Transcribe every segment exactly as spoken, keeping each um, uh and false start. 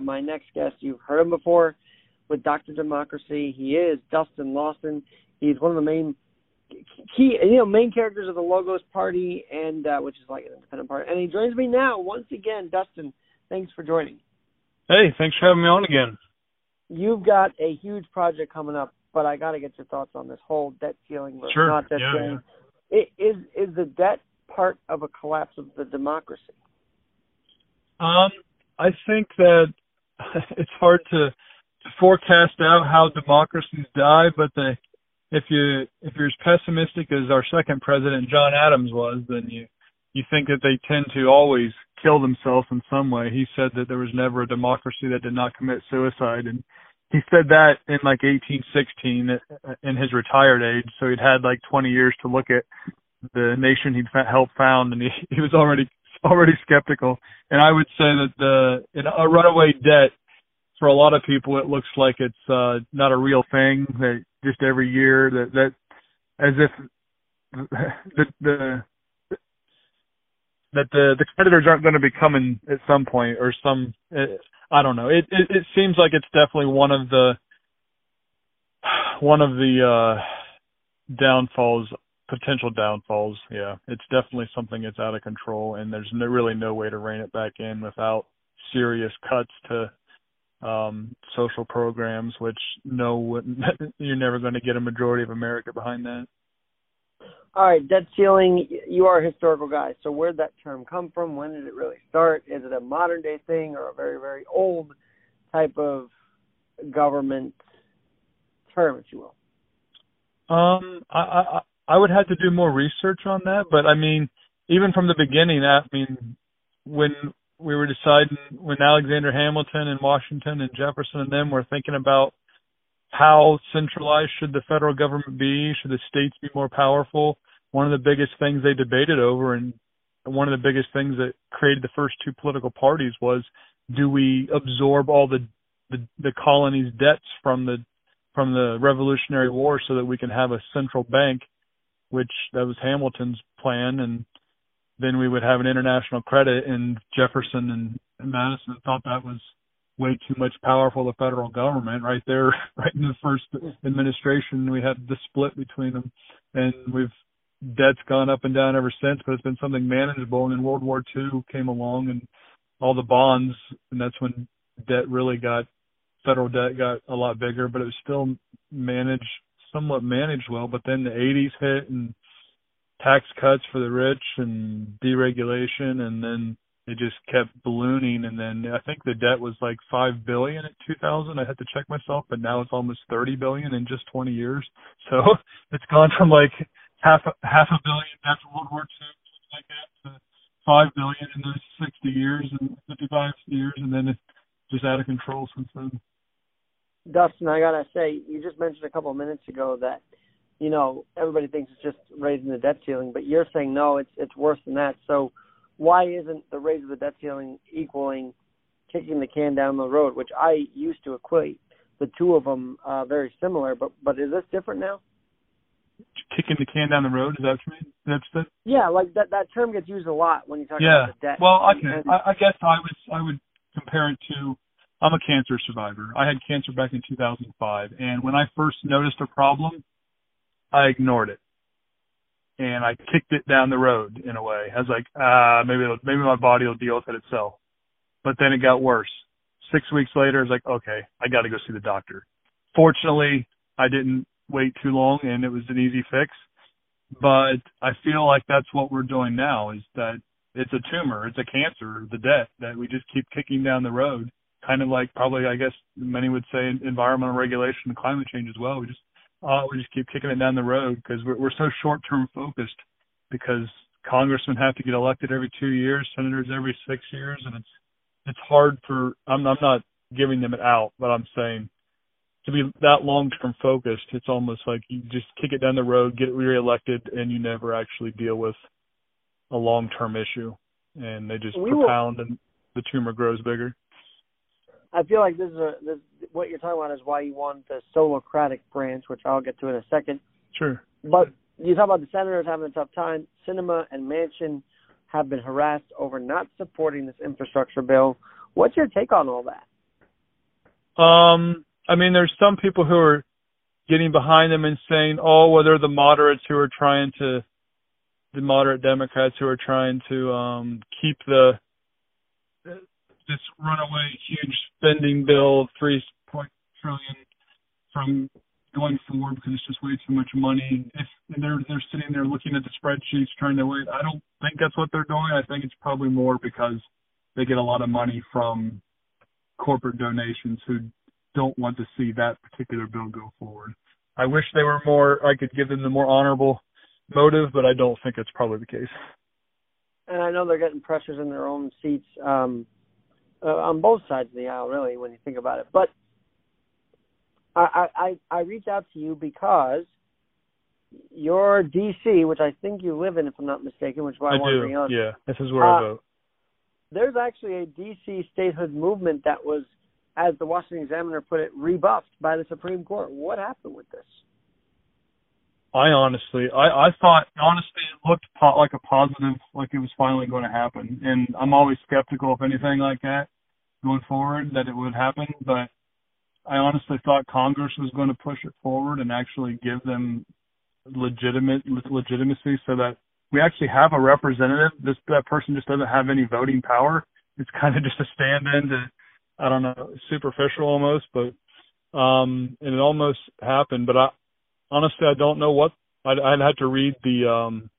My next guest, you've heard him before with Doctor Democracy. He is Dustin Lawson. He's one of the main key, you know, main characters of the Logos Party, and uh, which is like an independent party. And he joins me now once again. Dustin, thanks for joining. Hey, thanks for having me on again. You've got a huge project coming up, but I got to get your thoughts on this whole debt ceiling versus sure. not debt yeah, ceiling. Yeah. It, is is the debt part of a collapse of the democracy? Um, I think that it's hard to, to forecast out how democracies die, but the, if you if you're as pessimistic as our second president, John Adams, was, then you you think that they tend to always kill themselves in some way. He said that there was never a democracy that did not commit suicide, and he said that in like eighteen sixteen in his retired age. So he'd had like twenty years to look at the nation he'd helped found, and he, he was already already skeptical. And I would say that the in a runaway debt for a lot of people, it looks like it's uh, not a real thing. That just every year that that as if the the that the, the creditors aren't going to be coming at some point or some, it, I don't know. It, it it seems like it's definitely one of the, one of the uh, downfalls, potential downfalls. Yeah. It's definitely something that's out of control, and there's no, really no way to rein it back in without serious cuts to um, social programs, which no, you're never going to get a majority of America behind that. All right, debt ceiling, you are a historical guy. So where did that term come from? When did it really start? Is it a modern-day thing or a very, very old type of government term, if you will? Um, I, I, I would have to do more research on that. But, I mean, even from the beginning, I mean, when we were deciding, when Alexander Hamilton and Washington and Jefferson and them were thinking about how centralized should the federal government be, should the states be more powerful, one of the biggest things they debated over, and one of the biggest things that created the first two political parties, was do we absorb all the the, the colonies' debts from the from the Revolutionary War so that we can have a central bank, which that was Hamilton's plan, and then we would have an international credit. And Jefferson and, and Madison thought that was way too much powerful, the federal government, right there, right in the first administration. We had the split between them, and we've debt's gone up and down ever since, but it's been something manageable. And then World War Two came along and all the bonds, and that's when debt really got, federal debt got a lot bigger, but it was still managed, somewhat managed well. But then the eighties hit, and tax cuts for the rich and deregulation, and then it just kept ballooning, and then I think the debt was like five billion in two thousand. I had to check myself, but now it's almost thirty billion in just twenty years. So it's gone from like half a, half a billion after World War Two, something like that, to five billion in those sixty years and fifty-five years, and then it's just out of control since then. Dustin, I gotta say, you just mentioned a couple of minutes ago that, you know, everybody thinks it's just raising the debt ceiling, but you're saying no, it's it's worse than that. So why isn't the raise of the debt ceiling equaling kicking the can down the road, which I used to equate the two of them uh, very similar, but but is this different now? Kicking the can down the road, is that what you mean? That's the... Yeah, like that that term gets used a lot when you talk yeah. about the debt. Well, okay. and, I, I guess I would, I would compare it to, I'm a cancer survivor. I had cancer back in two thousand five, and when I first noticed a problem, I ignored it. And I kicked it down the road in a way. I was like, uh, maybe it'll, maybe my body will deal with it itself. But then it got worse. Six weeks later, I was like, okay, I got to go see the doctor. Fortunately, I didn't wait too long, and it was an easy fix. But I feel like that's what we're doing now, is that it's a tumor, it's a cancer, the debt, that we just keep kicking down the road. Kind of like probably, I guess, many would say environmental regulation and climate change as well. We just Uh, we just keep kicking it down the road because we're, we're so short-term focused, because congressmen have to get elected every two years, senators every six years, and it's it's hard for I'm, – I'm not giving them it out, but I'm saying to be that long-term focused, it's almost like you just kick it down the road, get reelected, and you never actually deal with a long-term issue. And they just we propound will- and the tumor grows bigger. I feel like this is a, this, what you're talking about is why you want the Solocratic branch, which I'll get to in a second. Sure. But you talk about the senators having a tough time. Sinema and Manchin have been harassed over not supporting this infrastructure bill. What's your take on all that? Um, I mean, there's some people who are getting behind them and saying, oh, well, they're the moderates who are trying to, the moderate Democrats who are trying to um, keep the this runaway huge spending bill, three point trillion, from going forward because it's just way too much money. If they're they're sitting there looking at the spreadsheets trying to wait, I don't think that's what they're doing. I think it's probably more because they get a lot of money from corporate donations who don't want to see that particular bill go forward. I wish they were more, I could give them the more honorable motive, but I don't think it's probably the case. And I know they're getting pressures in their own seats um, uh, on both sides of the aisle, really, when you think about it. But I, I, I reach out to you because you're D C, which I think you live in, if I'm not mistaken, which is why I, I want to bring up. Yeah, this is where uh, I vote. There's actually a D C statehood movement that was, as the Washington Examiner put it, rebuffed by the Supreme Court. What happened with this? I honestly, I, I thought, honestly, it looked po- like a positive, like it was finally going to happen. And I'm always skeptical of anything like that going forward, that it would happen. But I honestly thought Congress was going to push it forward and actually give them legitimate legitimacy so that we actually have a representative. This that person just doesn't have any voting power. It's kind of just a stand-in to, I don't know, superficial almost, but um, and it almost happened. But I honestly, I don't know what I'd, I'd have to read the um,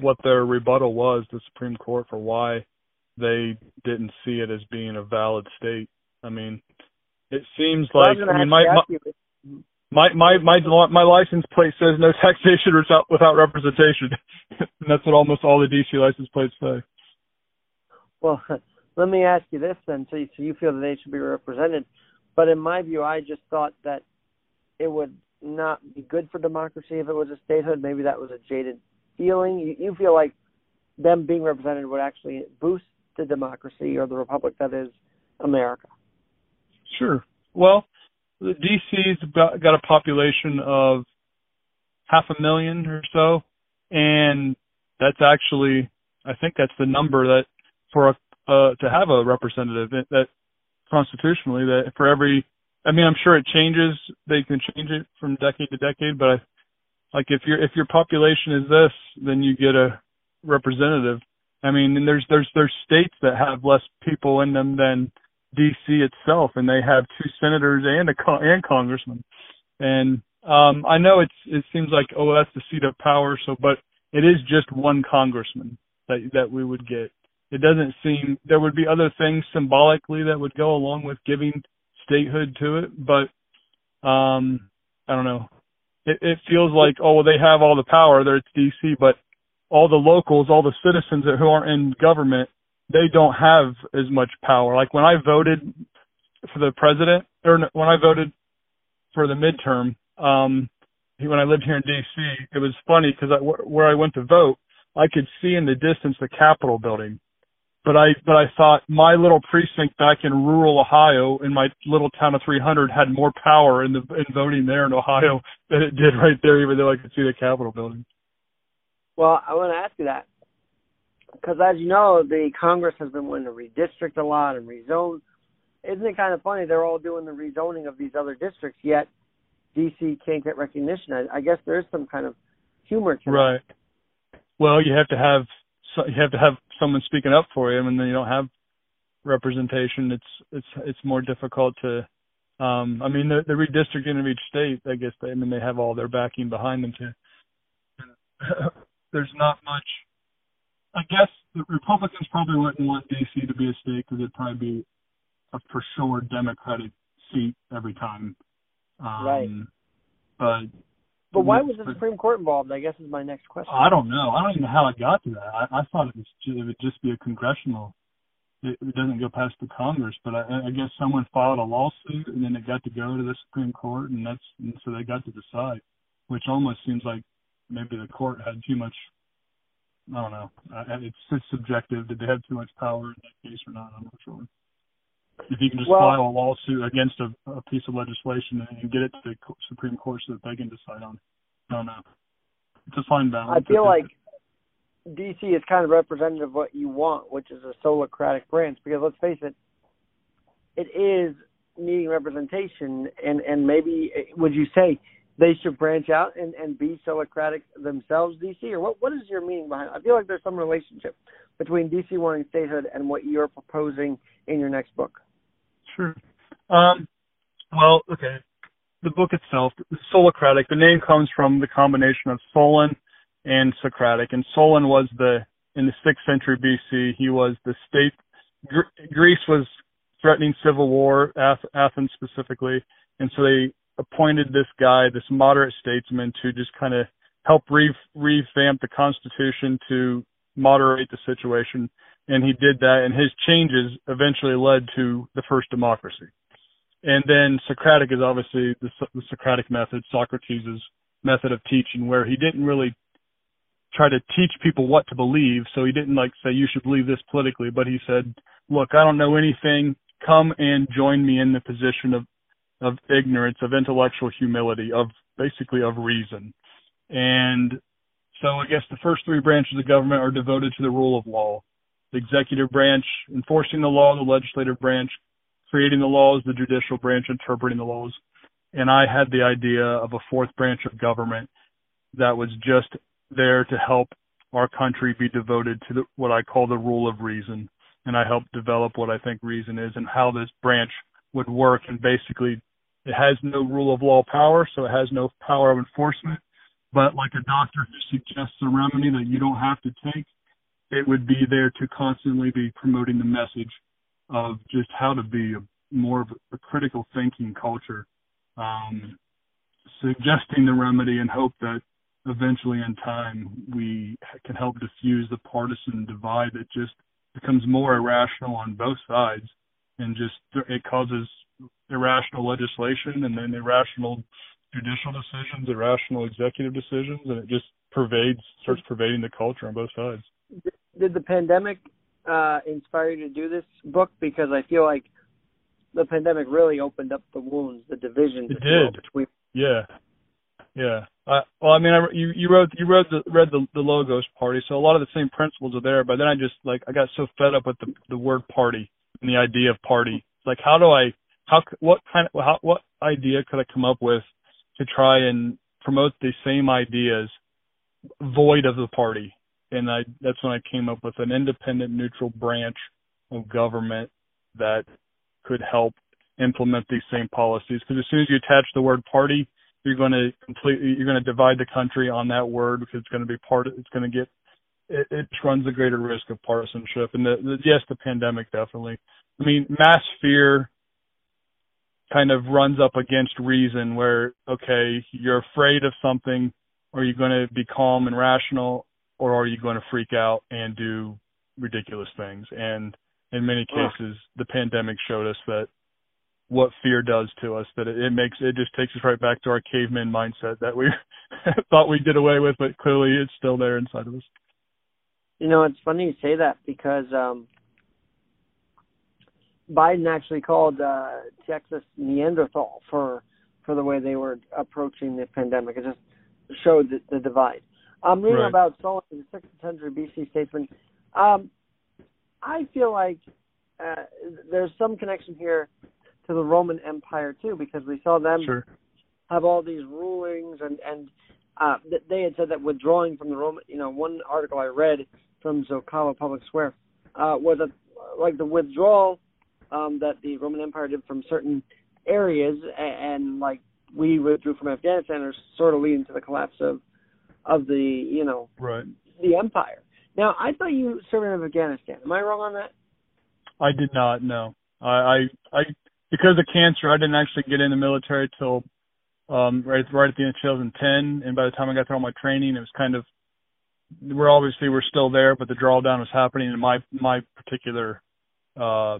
what their rebuttal was, the Supreme Court, for why they didn't see it as being a valid state. I mean, it seems like well, I, I mean my my, my my my my license plate says no taxation without without representation, and that's what almost all the D C license plates say. Well, let me ask you this then: so you, so you feel that they should be represented, but in my view, I just thought that it would not be good for democracy if it was a statehood. Maybe that was a jaded feeling. You, you feel like them being represented would actually boost the democracy or the republic that is America. Sure. Well, D C's got, got a population of half a million or so, and that's actually, I think that's the number that for a, uh, to have a representative that constitutionally that for every, I mean, I'm sure it changes. They can change it from decade to decade, but I, like if your if your population is this, then you get a representative. I mean, and there's there's there's states that have less people in them than D C itself, and they have two senators and a con- and congressman. And um, I know it's it seems like oh that's the seat of power. So, but it is just one congressman that that we would get. It doesn't seem there would be other things symbolically that would go along with giving statehood to it, but um, I don't know. It, it feels like oh well they have all the power. They're it's D C, but all the locals, all the citizens that, who aren't in government, they don't have as much power. Like when I voted for the president, or when I voted for the midterm, um, when I lived here in D C, it was funny because I, where I went to vote, I could see in the distance the Capitol building. But I, but I thought my little precinct back in rural Ohio in my little town of three hundred had more power in the in voting there in Ohio than it did right there, even though I could see the Capitol building. Well, I want to ask you that. Because as you know, the Congress has been wanting to redistrict a lot and rezone. Isn't it kind of funny? They're all doing the rezoning of these other districts, yet D C can't get recognition. I, I guess there is some kind of humor to right. It. Right. Well, you have to have you have to have someone speaking up for you, and then you don't have representation. It's it's it's more difficult to. Um, I mean, the, the redistricting of each state. I guess they, I mean they have all their backing behind them too. There's not much. I guess the Republicans probably wouldn't want D C to be a state because it'd probably be a for sure Democratic seat every time. Um, right. But but why was the Supreme Court involved, I guess is my next question. I don't know. I don't even know how it got to that. I, I thought it, was, it would just be a congressional. It, it doesn't go past the Congress, but I, I guess someone filed a lawsuit and then it got to go to the Supreme Court, and that's and so they got to decide, which almost seems like maybe the court had too much. I don't know. It's, it's subjective. Did they have too much power in that case or not? I'm not sure. If you can just well, file a lawsuit against a, a piece of legislation and get it to the Supreme Court so that they can decide on it, I don't know. It's a fine balance. I feel I like it. D C is kind of representative of what you want, which is a Solocratic branch, because let's face it, it is needing representation, and, and maybe would you say they should branch out and, and be Solocratic themselves, D C? Or what, what is your meaning behind it? I feel like there's some relationship between D C wanting statehood and what you're proposing in your next book. Sure. Um, well, okay. The book itself, Solocratic, the name comes from the combination of Solon and Socratic. And Solon was the, in the sixth century B C, he was the state. Gr- Greece was threatening civil war, Ath- Athens specifically. And so they appointed this guy, this moderate statesman, to just kind of help re- revamp the Constitution to moderate the situation. And he did that, and his changes eventually led to the first democracy. And then Socratic is obviously the, the Socratic method, Socrates' method of teaching, where he didn't really try to teach people what to believe. So he didn't like say, you should believe this politically, but he said, look, I don't know anything. Come and join me in the position of, of ignorance, of intellectual humility, of basically of reason. And so I guess the first three branches of government are devoted to the rule of law. The executive branch, enforcing the law, the legislative branch, creating the laws, the judicial branch, interpreting the laws. And I had the idea of a fourth branch of government that was just there to help our country be devoted to the, what I call the rule of reason. And I helped develop what I think reason is and how this branch would work. And basically, it has no rule of law power, so it has no power of enforcement. But like a doctor who suggests a remedy that you don't have to take, it would be there to constantly be promoting the message of just how to be a, more of a critical thinking culture, um, suggesting the remedy and hope that eventually in time we can help diffuse the partisan divide that just becomes more irrational on both sides, and just it causes irrational legislation and then irrational judicial decisions, irrational executive decisions, and it just pervades, starts pervading the culture on both sides. Did the pandemic uh, inspire you to do this book? Because I feel like the pandemic really opened up the wounds, the divisions. It did. Between... Yeah, yeah. I, well, I mean, I, you you wrote you wrote the, read the, the Logos Party, so a lot of the same principles are there. But then I just like I got so fed up with the the word party and the idea of party. Like, how do I how what kind of how, what idea could I come up with to try and promote the same ideas void of the party? And I, that's when I came up with an independent, neutral branch of government that could help implement these same policies. Because as soon as you attach the word "party," you're going to completely you're going to divide the country on that word, because it's going to be part. Of, it's going to get it, it runs a greater risk of partisanship. And the, the, yes, the pandemic definitely. I mean, mass fear kind of runs up against reason, where okay, you're afraid of something. Are you going to be calm and rational? Or are you going to freak out and do ridiculous things? And in many cases, the pandemic showed us that what fear does to us, that it, it makes, it just takes us right back to our caveman mindset that we thought we did away with, but clearly it's still there inside of us. You know, it's funny you say that, because um, Biden actually called uh, Texas Neanderthal for, for the way they were approaching the pandemic. It just showed the, the divide. I'm um, reading right. about Solon, the sixth century B C statesman. Um, I feel like uh, there's some connection here to the Roman Empire, too, because we saw them sure. have all these rulings, and, and uh, they had said that withdrawing from the Roman, you know, one article I read from Zocalo Public Square uh, was a, like the withdrawal um, that the Roman Empire did from certain areas, and, and like we withdrew from Afghanistan, are sort of leading to the collapse of of the, you know, right. the empire. Now, I thought you served in Afghanistan. Am I wrong on that? I did not, no. I, I, I because of cancer, I didn't actually get in the military till um, right, right at the end of two thousand ten, and by the time I got through all my training, it was kind of, we're obviously, we're still there, but the drawdown was happening, and my, my particular uh,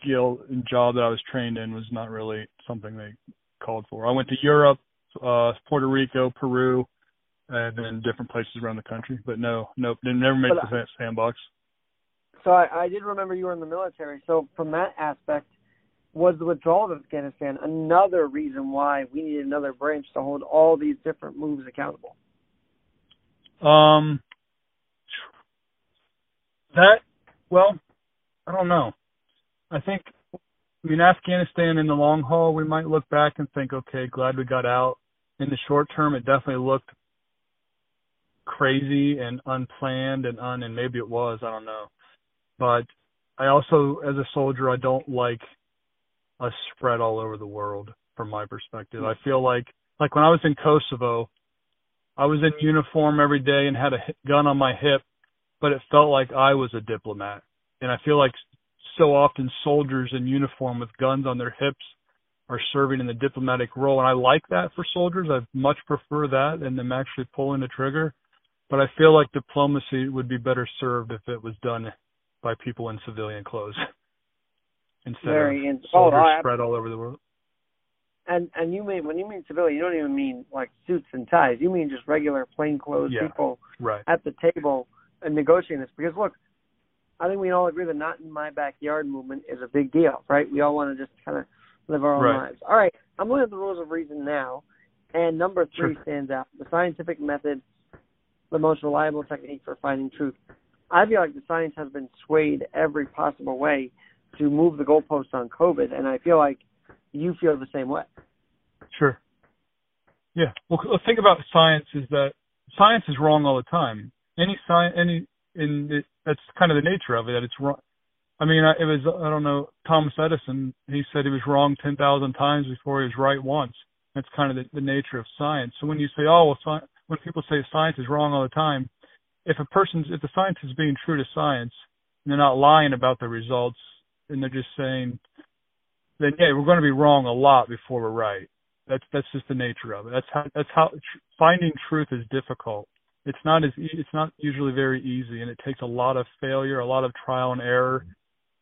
skill and job that I was trained in was not really something they called for. I went to Europe, uh, Puerto Rico, Peru, and then different places around the country. But no, nope, never made but, the sandbox. So I, I did remember you were in the military. So from that aspect, was the withdrawal of Afghanistan another reason why we needed another branch to hold all these different moves accountable? Um, that, well, I don't know. I think I mean, Afghanistan in the long haul, we might look back and think, okay, glad we got out. In the short term, it definitely looked crazy and unplanned and un, and maybe it was, I don't know. But I also, as a soldier, I don't like us spread all over the world from my perspective. I feel like, like when I was in Kosovo, I was in uniform every day and had a gun on my hip, but it felt like I was a diplomat. And I feel like so often soldiers in uniform with guns on their hips are serving in the diplomatic role. And I like that for soldiers. I much prefer that than them actually pulling the trigger. But I feel like diplomacy would be better served if it was done by people in civilian clothes instead Very of in- soldiers oh, I- spread all over the world. And and you mean when you mean civilian, you don't even mean like suits and ties. You mean just regular plainclothes yeah, people right. at the table and negotiating this. Because look, I think we all agree the "not in my backyard" movement is a big deal, right? We all want to just kind of live our own right. lives. All right, I'm looking at the rules of reason now, and number three sure. stands out: the scientific method, the most reliable technique for finding truth. I feel like the science has been swayed every possible way to move the goalposts on COVID, and I feel like. You feel the same way. Sure. Yeah. Well, the thing about science is that science is wrong all the time. Any science, any, in it, that's kind of the nature of it, that it's wrong. I mean, it was, I don't know, Thomas Edison, he said he was wrong ten thousand times before he was right once. That's kind of the, the nature of science. So when you say, oh, well, sci- when people say science is wrong all the time, if a person's, if the scientist is being true to science and they're not lying about the results and they're just saying, then yeah, we're going to be wrong a lot before we're right. That's that's just the nature of it. That's how that's how tr- finding truth is difficult. It's not as e- it's not usually very easy, and it takes a lot of failure, a lot of trial and error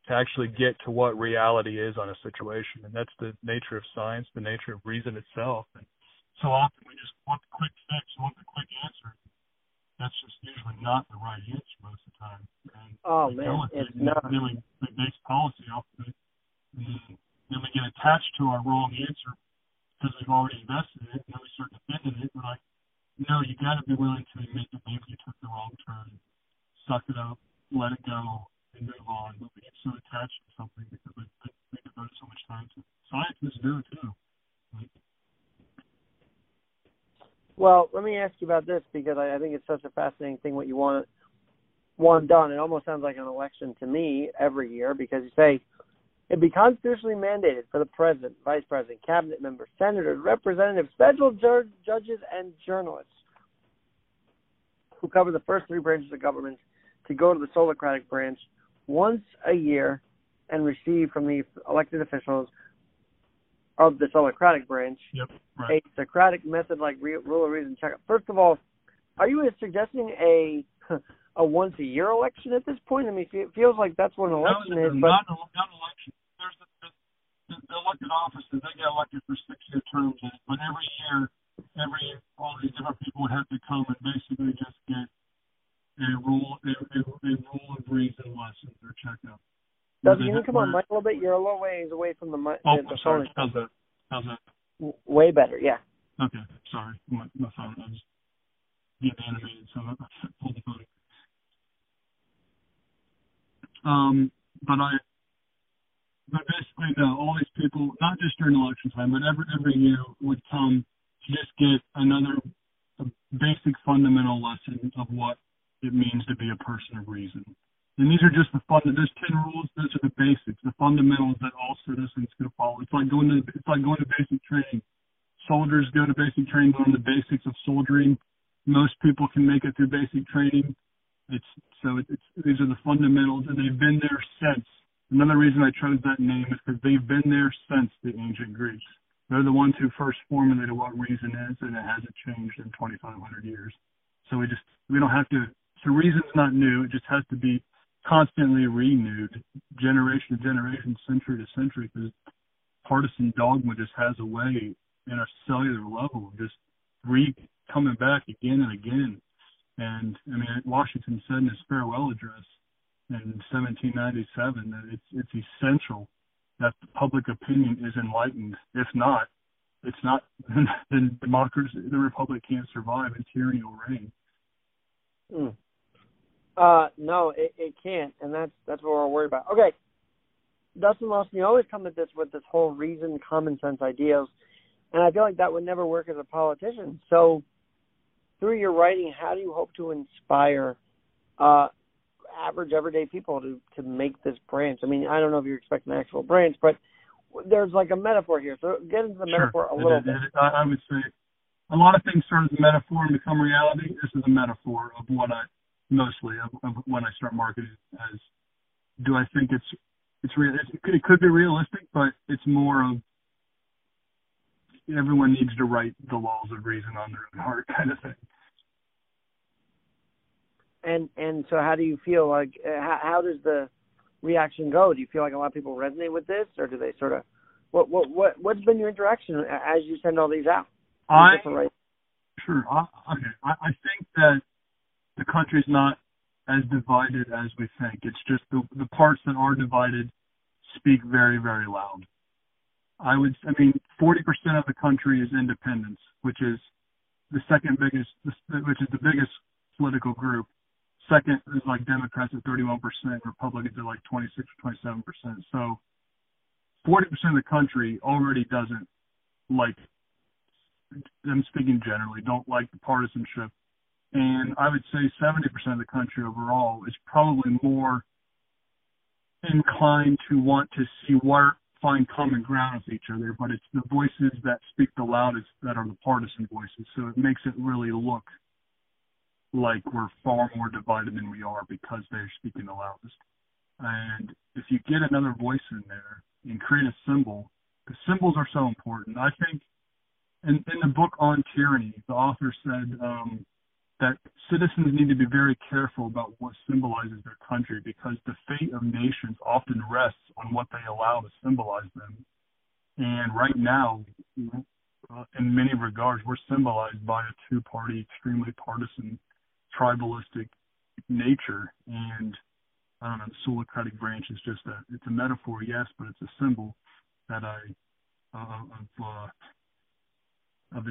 to actually get to what reality is on a situation. And that's the nature of science, the nature of reason itself. And so often we just want the quick fix, want the quick answer. That's just usually not the right answer most of the time. And oh man, it's it, not. Then we, we base policy off of it. Mm-hmm. Then we get attached to our wrong answer because we've already invested in it, and then we start defending it. We're like, no, you got to be willing to admit that maybe you took the wrong turn, suck it up, let it go, and move on. But we get so attached to something because we, we devote so much time to it. Scientists do it too. Like, well, let me ask you about this because I, I think it's such a fascinating thing what you want want done. It almost sounds like an election to me every year because you say, it'd be constitutionally mandated for the president, vice president, cabinet members, senators, representatives, federal ju- judges, and journalists who cover the first three branches of government to go to the Solocratic branch once a year and receive from the elected officials of the Solocratic branch yep, right. a Socratic method like re- rule of reason checkup. First of all, are you suggesting a a once a year election at this point? I mean, it feels like that's what an election no, is. But not, not an election. There's the, the, the elected offices, they get elected for six-year terms, but every year, every all these different people would have to come and basically just get a rule, a, a, a rule of reason lesson or checkup. Doug, you can come on, Mike, a little bit. You're a little ways away from the mic. Oh, the sorry. How's that? How's that? W- way better, yeah. Okay, sorry. My, my phone is getting animated, so I pulled the phone. Um, but I. But basically, no, all these people, not just during election time, but every, every year would come to just get another basic fundamental lesson of what it means to be a person of reason. And these are just the fun, there's ten rules, those are the basics, the fundamentals that all citizens can follow. It's like going to, it's like going to basic training. Soldiers go to basic training, learn the basics of soldiering. Most people can make it through basic training. It's, so it's, it's, these are the fundamentals, and they've been there since. Another reason I chose that name is because they've been there since the ancient Greeks. They're the ones who first formulated what reason is, and it hasn't changed in twenty-five hundred years. So we just, we don't have to, so reason's not new. It just has to be constantly renewed, generation to generation, century to century, because partisan dogma just has a way in a cellular level of just re coming back again and again. And, I mean, Washington said in his farewell address, in seventeen ninety-seven, that it's it's essential that the public opinion is enlightened. If not, it's not then democracy, the republic can't survive, and tyranny will reign. Mm. Uh, no, it, it can't, and that's that's what we're worried about. Okay, Dustin Lawson, you always come at this with this whole reason, common sense ideas, and I feel like that would never work as a politician. So through your writing, how do you hope to inspire uh, average, everyday people to, to make this branch? I mean, I don't know if you're expecting an actual branch, but there's like a metaphor here. So get into the sure. metaphor a little it, bit. It, I would say a lot of things start as a metaphor and become reality. This is a metaphor of what I, mostly, of, of when I start marketing as, do I think it's, it's real? It could, it could be realistic, but it's more of everyone needs to write the laws of reason on their own heart kind of thing. And and so how do you feel like, uh, how, how does the reaction go? Do you feel like a lot of people resonate with this, or do they sort of, what, what, what, what's been your interaction as you send all these out? I, sure. I, okay. I, I think that the country's not as divided as we think. It's just the, the parts that are divided speak very, very loud. I would, I mean, forty percent of the country is independence, which is the second biggest, which is the biggest political group. Second is like Democrats at thirty-one percent, Republicans at like twenty-six or twenty-seven percent. So forty percent of the country already doesn't like, I'm speaking generally, don't like the partisanship. And I would say seventy percent of the country overall is probably more inclined to want to see where, find common ground with each other, but it's the voices that speak the loudest that are the partisan voices. So it makes it really look like we're far more divided than we are because they're speaking the loudest. And if you get another voice in there and create a symbol, the symbols are so important. I think in, in the book on tyranny, the author said um, that citizens need to be very careful about what symbolizes their country because the fate of nations often rests on what they allow to symbolize them. And right now, uh, in many regards, we're symbolized by a two-party, extremely partisan, tribalistic nature. And I don't know, the Solocratic branch is just a, it's a metaphor, yes, but it's a symbol that I, uh, of, uh, of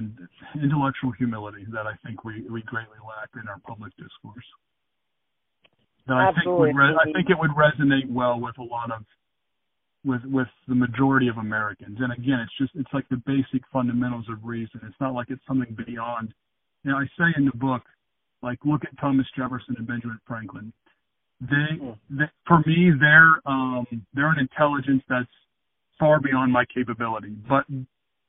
intellectual humility that I think we, we greatly lack in our public discourse. That I think would re- I think it would resonate well with a lot of, with with the majority of Americans. And again, it's just, it's like the basic fundamentals of reason. It's not like it's something beyond. You know, I say in the book, like, look at Thomas Jefferson and Benjamin Franklin. They, they for me, they're um, they're an intelligence that's far beyond my capability, but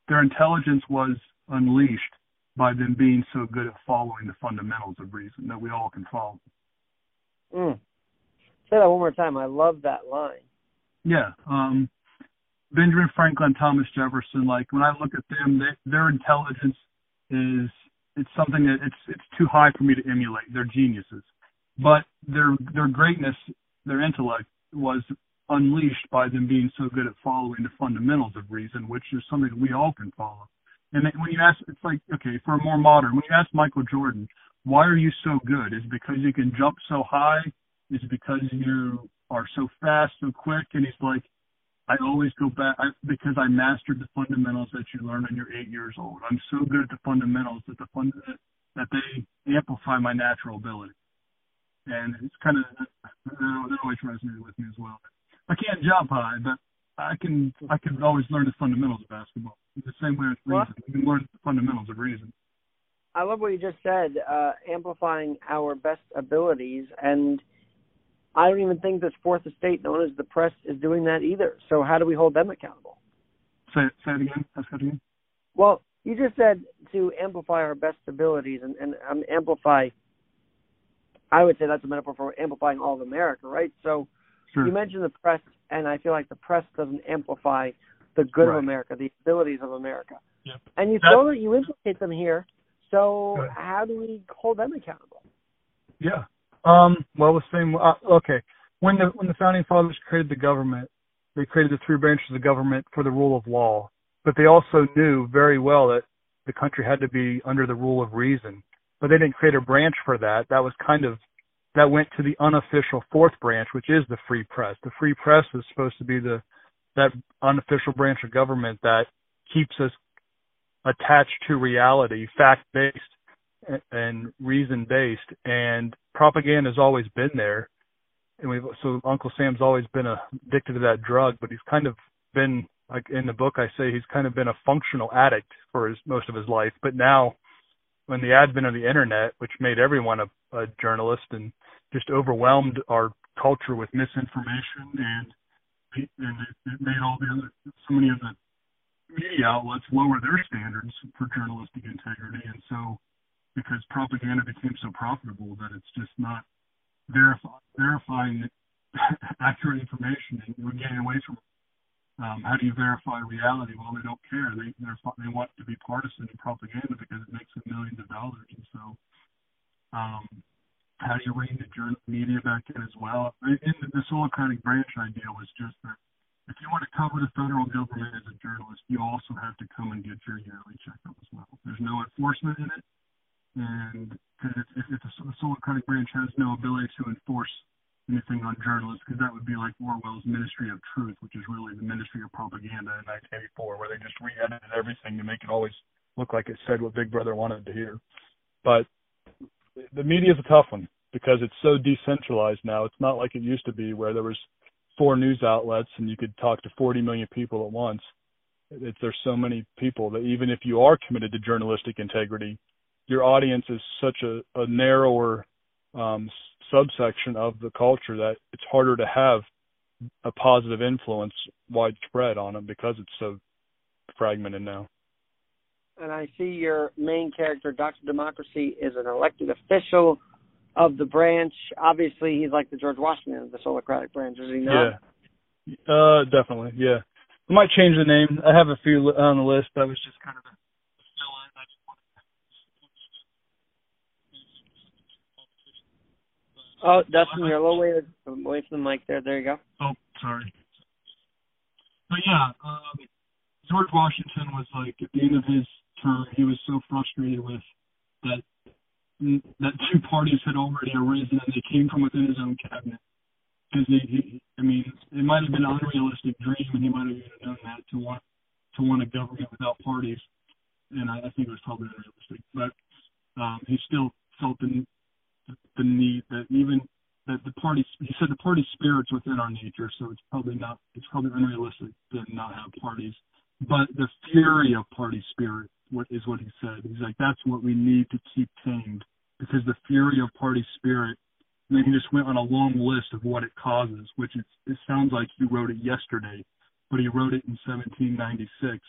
their intelligence was unleashed by them being so good at following the fundamentals of reason that we all can follow. Mm. Say that one more time. I love that line. Yeah. Um, Benjamin Franklin, Thomas Jefferson, like when I look at them, they, their intelligence is, it's something that it's it's too high for me to emulate. They're geniuses. But their their greatness, their intellect was unleashed by them being so good at following the fundamentals of reason, which is something we all can follow. And when you ask, it's like, okay, for a more modern, when you ask Michael Jordan, why are you so good? Is it because you can jump so high? Is it because you are so fast, so quick? And he's like, I always go back I, because I mastered the fundamentals that you learn when you're eight years old. I'm so good at the fundamentals that the fund, that they amplify my natural ability. And it's kind of, that always resonated with me as well. I can't jump high, but I can I can always learn the fundamentals of basketball. It's the same way as reason. You can learn the fundamentals of reason. I love what you just said, uh, amplifying our best abilities. And I don't even think this fourth estate known as the press is doing that either. So how do we hold them accountable? Say, say it again. Ask that again. Well, you just said to amplify our best abilities and, and um, amplify. I would say that's a metaphor for amplifying all of America, right? So sure. You mentioned the press, and I feel like the press doesn't amplify the good right. of America, the abilities of America. Yep. And you feel that you implicate them here, so right. how do we hold them accountable? Yeah. Um, well, the same uh, – okay. When the when the Founding Fathers created the government, they created the three branches of the government for the rule of law, but they also knew very well that the country had to be under the rule of reason, but they didn't create a branch for that. That was kind of – that went to the unofficial fourth branch, which is the free press. The free press is supposed to be the that unofficial branch of government that keeps us attached to reality, fact-based and reason-based. And propaganda has always been there. and we've so Uncle Sam's always been a, addicted to that drug, but he's kind of been, like in the book I say, he's kind of been a functional addict for his, most of his life. But now, when the advent of the internet, which made everyone a, a journalist and just overwhelmed our culture with misinformation, and and it made all the other, so many of the media outlets lower their standards for journalistic integrity, and so because propaganda became so profitable that it's just not verify, verifying accurate information, and we're getting away from it. Um, how do you verify reality? Well, they don't care. They they want to be partisan in propaganda because it makes them millions of dollars, and so um, how do you rein the journal media back in as well? In the, the Solocratic branch idea was just that if you want to cover the federal government as a journalist, you also have to come and get your yearly checkup as well. There's no enforcement in it, and cause it, it, it, the Solocratic branch has no ability to enforce anything on journalists, because that would be like Orwell's Ministry of Truth, which is really the Ministry of Propaganda in nineteen eighty-four, where they just re-edited everything to make it always look like it said what Big Brother wanted to hear. But the media is a tough one because it's so decentralized now. It's not like it used to be where there was four news outlets and you could talk to forty million people at once. It's, there's so many people that even if you are committed to journalistic integrity, your audience is such a, a narrower um, subsection of the culture that it's harder to have a positive influence widespread on them because it's so fragmented now. And I see your main character, Doctor Democracy, is an elected official of the branch. Obviously, he's like the George Washington of the Solocratic branch, is he not? Yeah, uh, definitely, yeah. I might change the name. I have a few on the list. I was just kind of a fill-in. I just wanted to... Oh, Dustin, you're a little way away from the mic there. There you go. Oh, sorry. But, yeah, um, George Washington was like, at the end of his term, he was so frustrated with that that two parties had already arisen and they came from within his own cabinet. Because they, he, I mean, it might have been an unrealistic dream, and he might have even known that to want to want a government without parties. And I, I think it was probably unrealistic, but um, he still felt the, the need that even that the party. He said the party spirit's within our nature, so it's probably not. It's probably unrealistic to not have parties. But the fury of party spirit what is what he said. He's like, that's what we need to keep tamed, because the fury of party spirit, and then he just went on a long list of what it causes, which it, it sounds like he wrote it yesterday, but he wrote it in seventeen ninety-six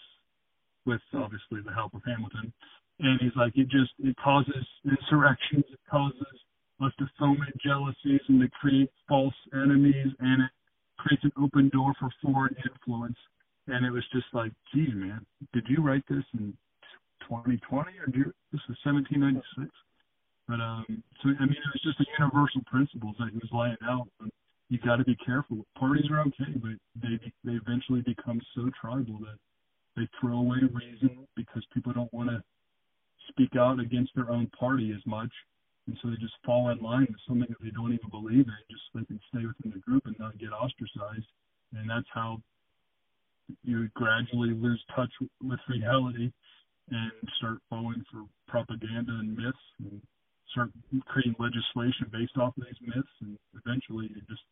with, obviously, the help of Hamilton. And he's like, it just, it causes insurrections, it causes us to foment jealousies and to create false enemies, and it creates an open door for foreign influence. And it was just like, geez, man, did you write this in twenty twenty? Or did you, this is seventeen ninety-six? But, um, so, I mean, it was just a universal principle that he was laying out. You got to be careful. Parties are okay, but they they eventually become so tribal that they throw away reason because people don't want to speak out against their own party as much. And so they just fall in line with something that they don't even believe in, just so they can stay within the group and not get ostracized. And that's how you gradually lose touch with reality and start falling for propaganda and myths and start creating legislation based off of these myths, and eventually you're just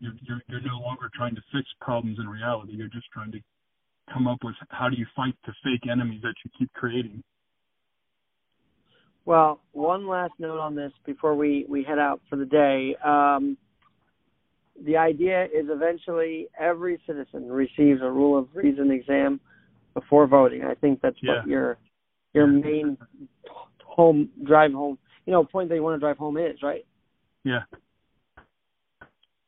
you're, you're, you're no longer trying to fix problems in reality. You're just trying to come up with how do you fight the fake enemies that you keep creating. Well, one last note on this before we, we head out for the day. Um, The idea is eventually every citizen receives a rule of reason exam before voting. I think that's yeah. what your your main home drive home, you know, point that you want to drive home is, right? Yeah.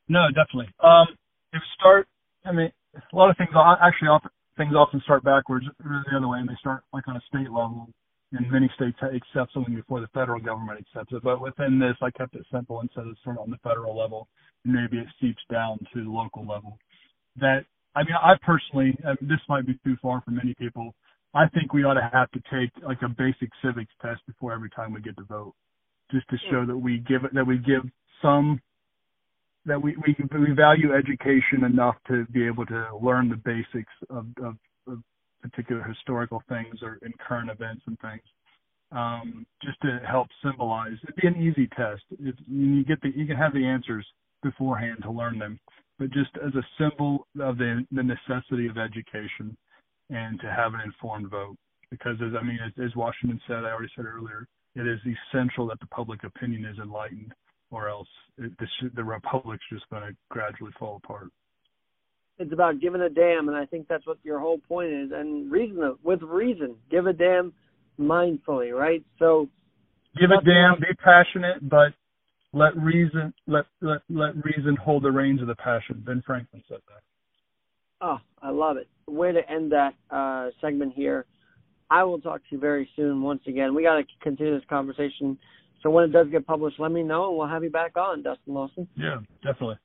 No, definitely. Um, if start, I mean, a lot of things actually often things often start backwards or the other way, and they start like on a state level. And many states accept something before the federal government accepts it. But within this, I kept it simple and said it's sort of on the federal level, and maybe it seeps down to the local level. That, I mean, I personally, this might be too far for many people, I think we ought to have to take like a basic civics test before every time we get to vote, just to show that we give it, that we give some, that we, we, we value education enough to be able to learn the basics of, of, of particular historical things or in current events and things, um, just to help symbolize. It'd be an easy test. It's, you get the, you can have the answers, beforehand to learn them, but just as a symbol of the, the necessity of education and to have an informed vote. Because, as I mean, as, as Washington said, I already said earlier, it is essential that the public opinion is enlightened, or else it, the, the republic's just going to gradually fall apart. It's about giving a damn, and I think that's what your whole point is. And reason with reason, give a damn mindfully, right? So give a damn, be passionate, but let reason let let let reason hold the reins of the passion. Ben Franklin said that. Oh, I love it. Way to end that uh, segment here. I will talk to you very soon. Once again, we got to continue this conversation. So when it does get published, let me know, and we'll have you back on, Dustin Lawson. Yeah, definitely.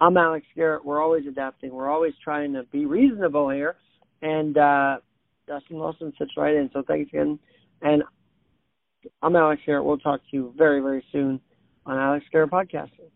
I'm Alex Garrett. We're always adapting. We're always trying to be reasonable here. And uh, Dustin Lawson sits right in. So thanks again. And I'm Alex Garrett. We'll talk to you very, very soon on Alex Garrett Podcasting.